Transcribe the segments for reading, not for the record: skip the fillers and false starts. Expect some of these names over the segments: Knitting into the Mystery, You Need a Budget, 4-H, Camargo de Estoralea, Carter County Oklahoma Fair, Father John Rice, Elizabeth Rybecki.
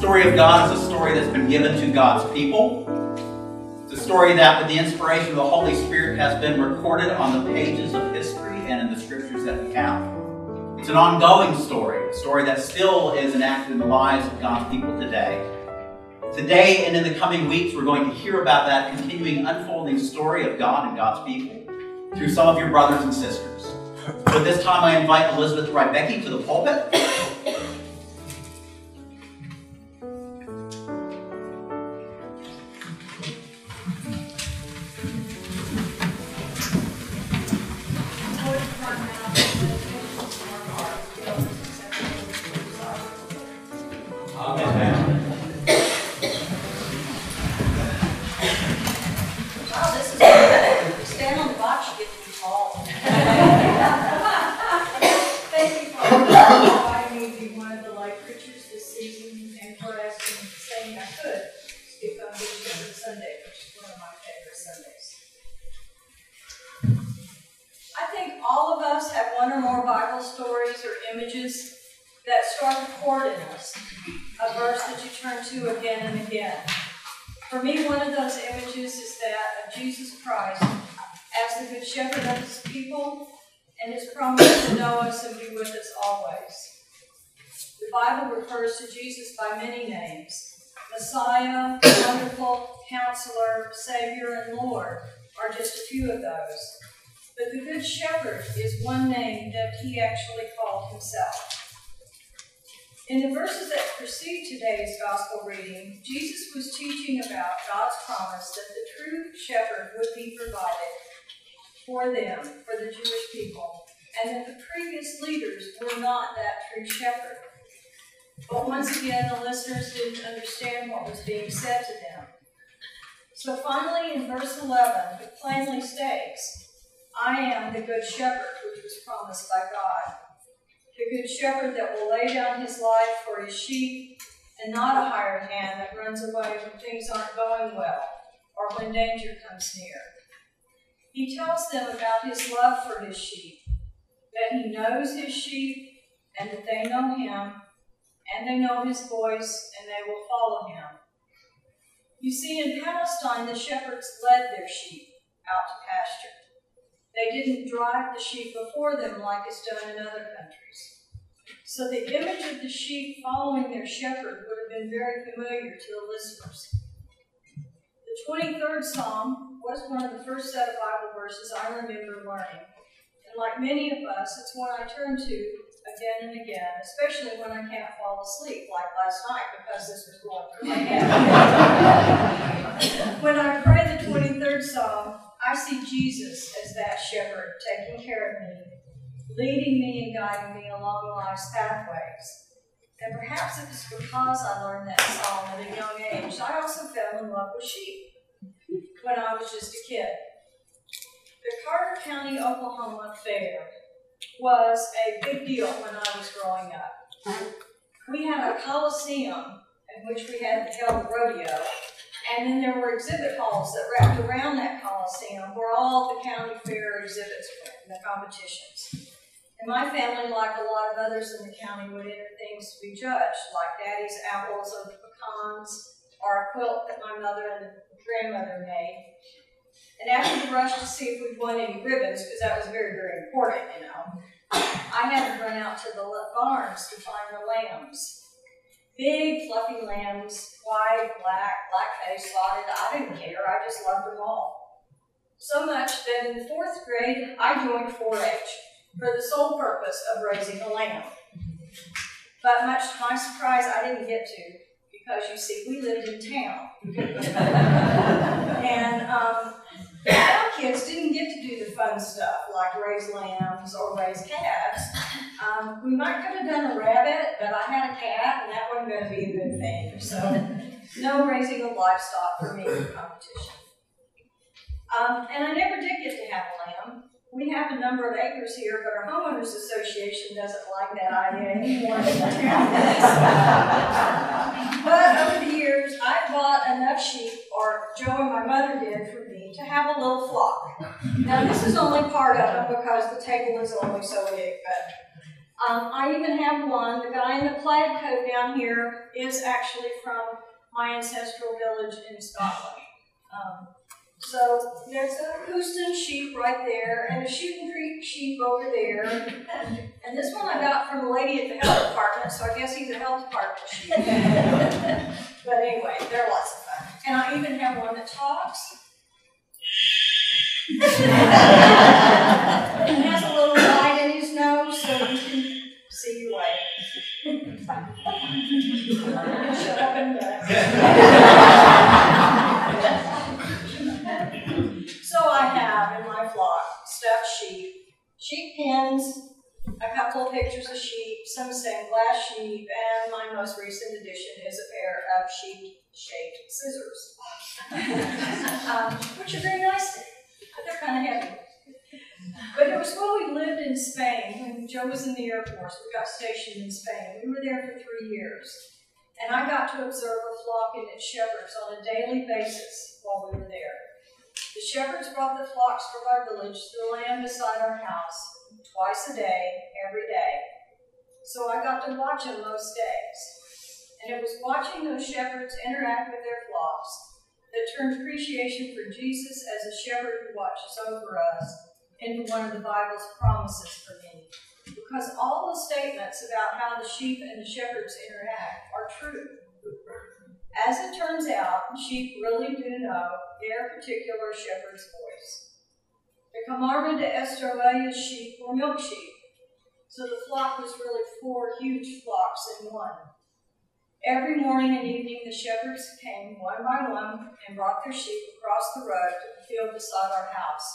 story of God is a story that's been given to God's people. It's a story that, with the inspiration of the Holy Spirit, has been recorded on the pages of history and in the scriptures that we have. It's an ongoing story, a story that still is enacted in the lives of God's people today. Today and in the coming weeks, we're going to hear about that continuing unfolding story of God and God's people through some of your brothers and sisters. But this time I invite Elizabeth Rybecki to the pulpit. Savior and Lord are just a few of those. But the Good Shepherd is one name that he actually called himself. In the verses that precede today's gospel reading, Jesus was teaching about God's promise that the true shepherd would be provided for them, for the Jewish people, and that the previous leaders were not that true shepherd. But once again, the listeners didn't understand what was being said to them. So finally, in verse 11, it plainly states, I am the good shepherd, which was promised by God. The good shepherd that will lay down his life for his sheep, and not a hired hand that runs away when things aren't going well, or when danger comes near. He tells them about his love for his sheep, that he knows his sheep, and that they know him, and they know his voice, and they will follow him. You see, in Palestine, the shepherds led their sheep out to pasture. They didn't drive the sheep before them like is done in other countries. So the image of the sheep following their shepherd would have been very familiar to the listeners. The 23rd Psalm was one of the first set of Bible verses I remember learning. And like many of us, it's one I turn to again and again, especially when I can't fall asleep, like last night, because this was going through my head. When I pray the 23rd Psalm, I see Jesus as that shepherd taking care of me, leading me and guiding me along life's pathways. And perhaps it was because I learned that psalm at a young age, I also fell in love with sheep when I was just a kid. The Carter County Oklahoma Fair was a big deal when I was growing up. We had a coliseum in which we had held the rodeo, and then there were exhibit halls that wrapped around that coliseum where all the county fair exhibits were in the competitions. And my family, like a lot of others in the county, would enter things to be judged, like Daddy's apples or pecans, or a quilt that my mother and grandmother made. And after the rush to see if we'd won any ribbons, because that was very, very important, you know, I had to run out to the barns to find the lambs. Big, fluffy lambs, white, black-faced, spotted. I didn't care. I just loved them all. So much that in the fourth grade, I joined 4-H for the sole purpose of raising a lamb. But much to my surprise, I didn't get to, because, you see, we lived in town. And, our kids didn't get to do the fun stuff like raise lambs or raise calves. We might could have done a rabbit, but I had a cat, and that wasn't going to be a good thing. So no raising of livestock for me in competition. And I never did get to have a lamb. We have a number of acres here, but our homeowners association doesn't like that idea anymore. But over the years, I bought enough sheep, or Joe and my mother did for me, to have a little flock. Now, this is only part of it because the table is only so big, I even have one. The guy in the plaid coat down here is actually from my ancestral village in Scotland. So there's a Houston sheep right there, and a Shooting Creek sheep over there. And this one I got from a lady at the health department, so I guess he's a health department sheep. But anyway, they're lots of fun. And I even have one that talks. And has a little light in his nose, so you can see your light. Shut up and duck. So I have in my flock stuffed sheep, sheep pens, a couple of pictures of sheep, some stained glass sheep, and my most recent addition is a pair of sheep-shaped scissors, which are very nice to me, but they're kind of heavy. But it was when we lived in Spain, when Joe was in the Air Force, we got stationed in Spain. We were there for 3 years, and I got to observe a flock and its shepherds on a daily basis while we were there. The shepherds brought the flocks from our village to the land beside our house twice a day, every day. So I got to watch them most days. And it was watching those shepherds interact with their flocks that turned appreciation for Jesus as a shepherd who watches over us into one of the Bible's promises for me. Because all the statements about how the sheep and the shepherds interact are true. As it turns out, sheep really do know their particular shepherd's voice. The Camargo de Estoralea sheep were milk sheep, so the flock was really 4 huge flocks in one. Every morning and evening, the shepherds came one by one and brought their sheep across the road to the field beside our house.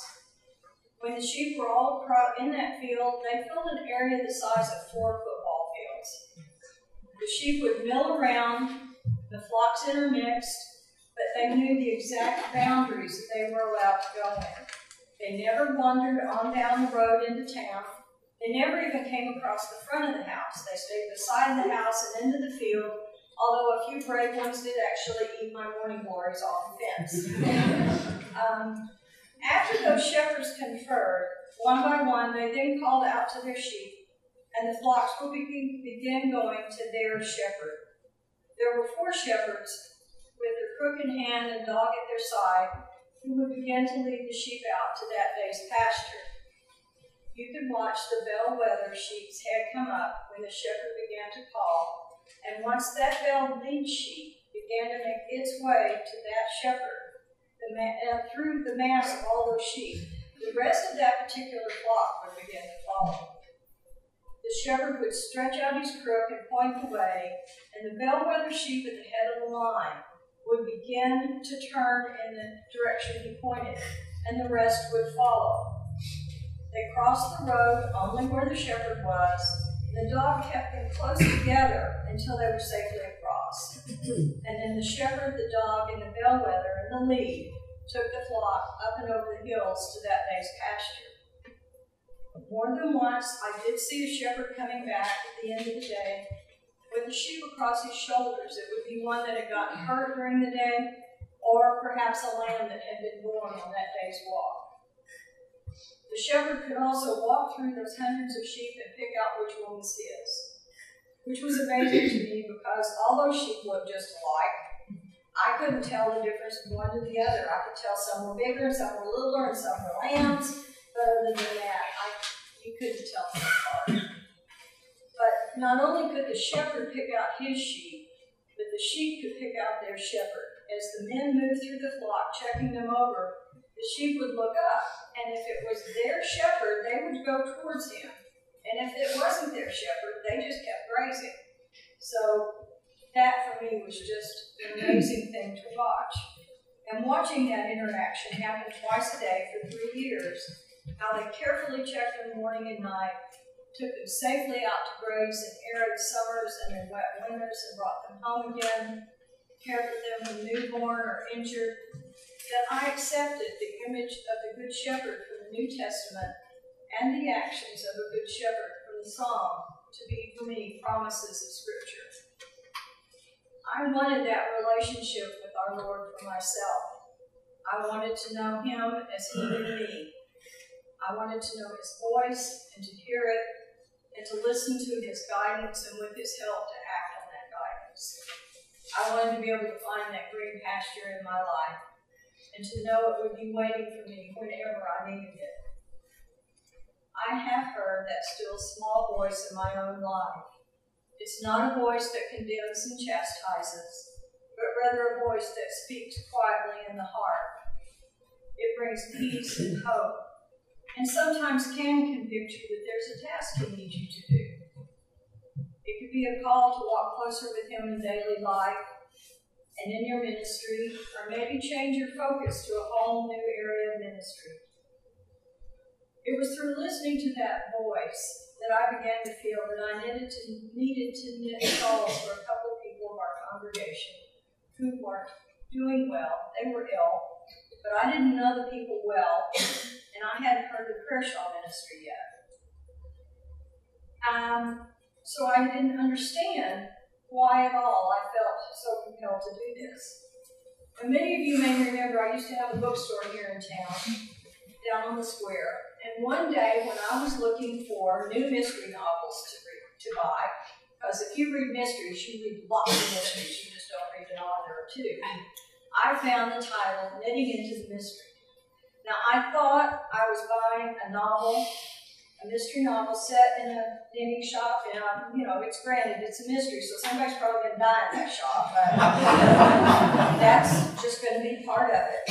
When the sheep were all in that field, they filled an area the size of 4 football fields. The sheep would mill around. The flocks intermixed, but they knew the exact boundaries that they were allowed to go in. They never wandered on down the road into town. They never even came across the front of the house. They stayed beside the house and into the field, although a few brave ones did actually eat my morning glories off the fence. After those shepherds conferred, one by one, they then called out to their sheep, and the flocks would begin going to their shepherd. There were 4 shepherds, with their crook in hand and dog at their side, who would begin to lead the sheep out to that day's pasture. You could watch the bell wether sheep's head come up when the shepherd began to call, and once that bell lead sheep began to make its way to that shepherd, through the mass of all those sheep, the rest of that particular flock would begin to follow. The shepherd would stretch out his crook and point the way, and the bellwether sheep at the head of the line would begin to turn in the direction he pointed, and the rest would follow. They crossed the road only where the shepherd was, and the dog kept them close together until they were safely across. And then the shepherd, the dog, and the bellwether in the lead took the flock up and over the hills to that day's pasture. More than once, I did see a shepherd coming back at the end of the day with a sheep across his shoulders. It would be one that had gotten hurt during the day, or perhaps a lamb that had been born on that day's walk. The shepherd could also walk through those hundreds of sheep and pick out which one was his, which was amazing to me because although sheep looked just alike, I couldn't tell the difference from one to the other. I could tell some were bigger, some were littler, and some were lambs. But other than that, you couldn't tell them apart. But not only could the shepherd pick out his sheep, but the sheep could pick out their shepherd. As the men moved through the flock, checking them over, the sheep would look up, and if it was their shepherd, they would go towards him. And if it wasn't their shepherd, they just kept grazing. So that, for me, was just an amazing thing to watch. And watching that interaction happen twice a day for 3 years, how they carefully checked them morning and night, took them safely out to graze in arid summers and in wet winters and brought them home again, cared for them when newborn or injured, that I accepted the image of the Good Shepherd from the New Testament and the actions of a Good Shepherd from the Psalm to be, for me, promises of Scripture. I wanted that relationship with our Lord for myself. I wanted to know Him as He knew me. I wanted to know His voice and to hear it and to listen to his guidance and with his help to act on that guidance. I wanted to be able to find that green pasture in my life and to know it would be waiting for me whenever I needed it. I have heard that still small voice in my own life. It's not a voice that condemns and chastises, but rather a voice that speaks quietly in the heart. It brings peace and hope, and sometimes can convict you that there's a task he needs you to do. It could be a call to walk closer with him in daily life and in your ministry, or maybe change your focus to a whole new area of ministry. It was through listening to that voice that I began to feel that I needed to knit shawls for a couple people of our congregation who weren't doing well. They were ill, but I didn't know the people well, and I hadn't heard the prayer shawl ministry yet. So I didn't understand why at all I felt so compelled to do this. And many of you may remember I used to have a bookstore here in town, down on the square. And one day when I was looking for new mystery novels to buy, because if you read mysteries, you read lots of mysteries, you just don't read an author or two, I found the title, Knitting into the Mystery. Now I thought I was buying a novel, a mystery novel set in a knitting shop, and it's granted, it's a mystery, so somebody's probably going to die in that shop, but that's just going to be part of it.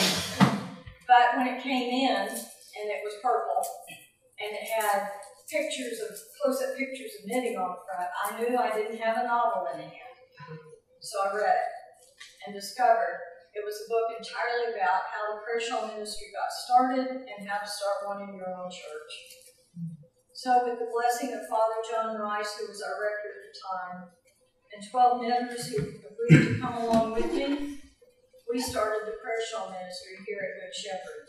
But when it came in, and it was purple, and it had pictures of, close-up pictures of knitting on the front, I knew I didn't have a novel in hand. So I read it and discovered it was a book entirely about how the prayer shawl ministry got started and how to start one in your own church. So with the blessing of Father John Rice, who was our rector at the time, and 12 members who agreed to come along with me, we started the prayer shawl ministry here at Good Shepherd.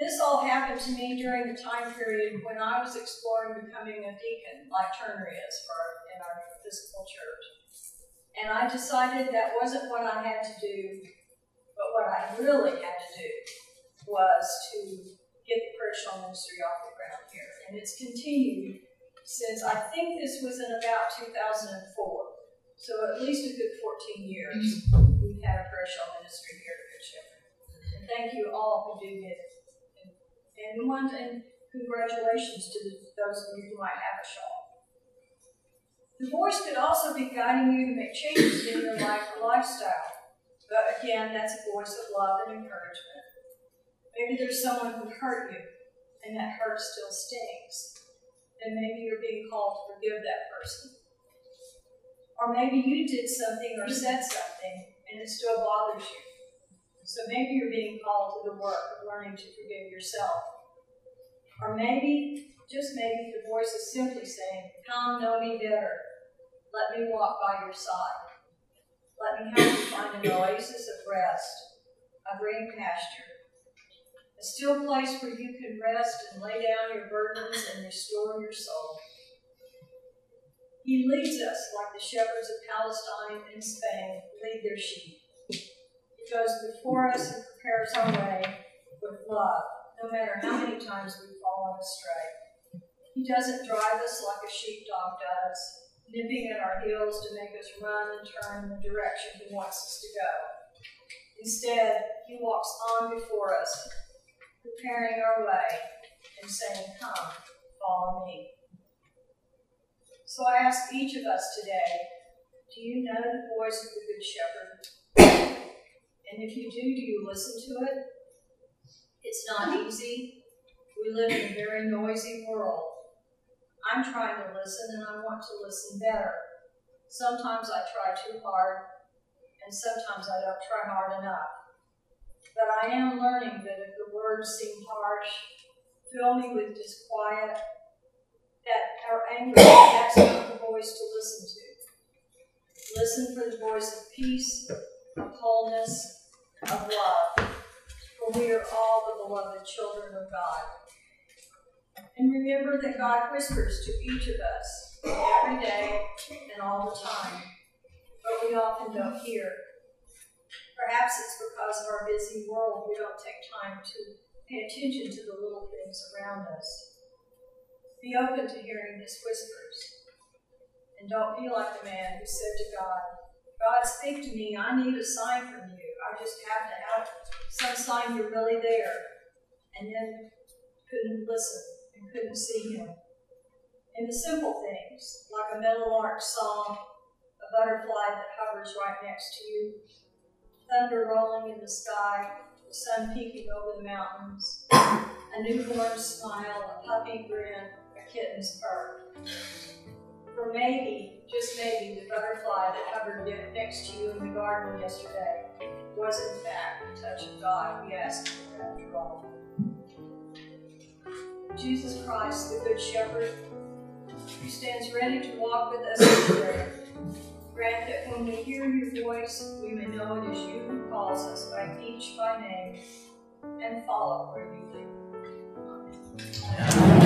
This all happened to me during the time period when I was exploring becoming a deacon, like Turner is in our physical church. And I decided that wasn't what I had to do, but what I really had to do was to get the prayer shawl ministry off the ground here. And it's continued since, I think this was in about 2004. So at least a good 14 years we've had a prayer shawl ministry here at Good Shepherd. And thank you all who do knit. And congratulations to those of you who might have a shawl. The voice could also be guiding you to make changes in your life or lifestyle. But again, that's a voice of love and encouragement. Maybe there's someone who hurt you, and that hurt still stings. Then maybe you're being called to forgive that person. Or maybe you did something or said something, and it still bothers you. So maybe you're being called to the work of learning to forgive yourself. Or maybe, just maybe, the voice is simply saying, come know me better. Let me walk by your side. Let me help you find an oasis of rest, a green pasture, a still place where you can rest and lay down your burdens and restore your soul. He leads us like the shepherds of Palestine and Spain lead their sheep. He goes before us and prepares our way with love, no matter how many times we've fallen astray. He doesn't drive us like a sheepdog does, nipping at our heels to make us run and turn in the direction he wants us to go. Instead, he walks on before us, preparing our way and saying, come, follow me. So I ask each of us today, do you know the voice of the Good Shepherd? And if you do you listen to it? It's not easy. We live in a very noisy world. I'm trying to listen, and I want to listen better. Sometimes I try too hard, and sometimes I don't try hard enough. But I am learning that if the words seem harsh, fill me with disquiet, that our anger, that's not the voice to listen to. Listen for the voice of peace, of wholeness, of love, for we are all the beloved children of God. And remember that God whispers to each of us every day and all the time, but we often don't hear. Perhaps it's because of our busy world we don't take time to pay attention to the little things around us. Be open to hearing his whispers. And don't be like the man who said to God, God, speak to me. I need a sign from you. I just have to have some sign you're really there. And then couldn't listen and couldn't see him. In the simple things, like a meadow lark song, a butterfly that hovers right next to you, thunder rolling in the sky, the sun peeking over the mountains, a newborn's smile, a puppy grin, a kitten's purr. Or maybe, just maybe, the butterfly that hovered next to you in the garden yesterday was in fact the touch of God we asked for after all. Jesus Christ, the Good Shepherd, who stands ready to walk with us in prayer, grant that when we hear your voice, we may know it is you who calls us by each by name and follow where you lead. Amen.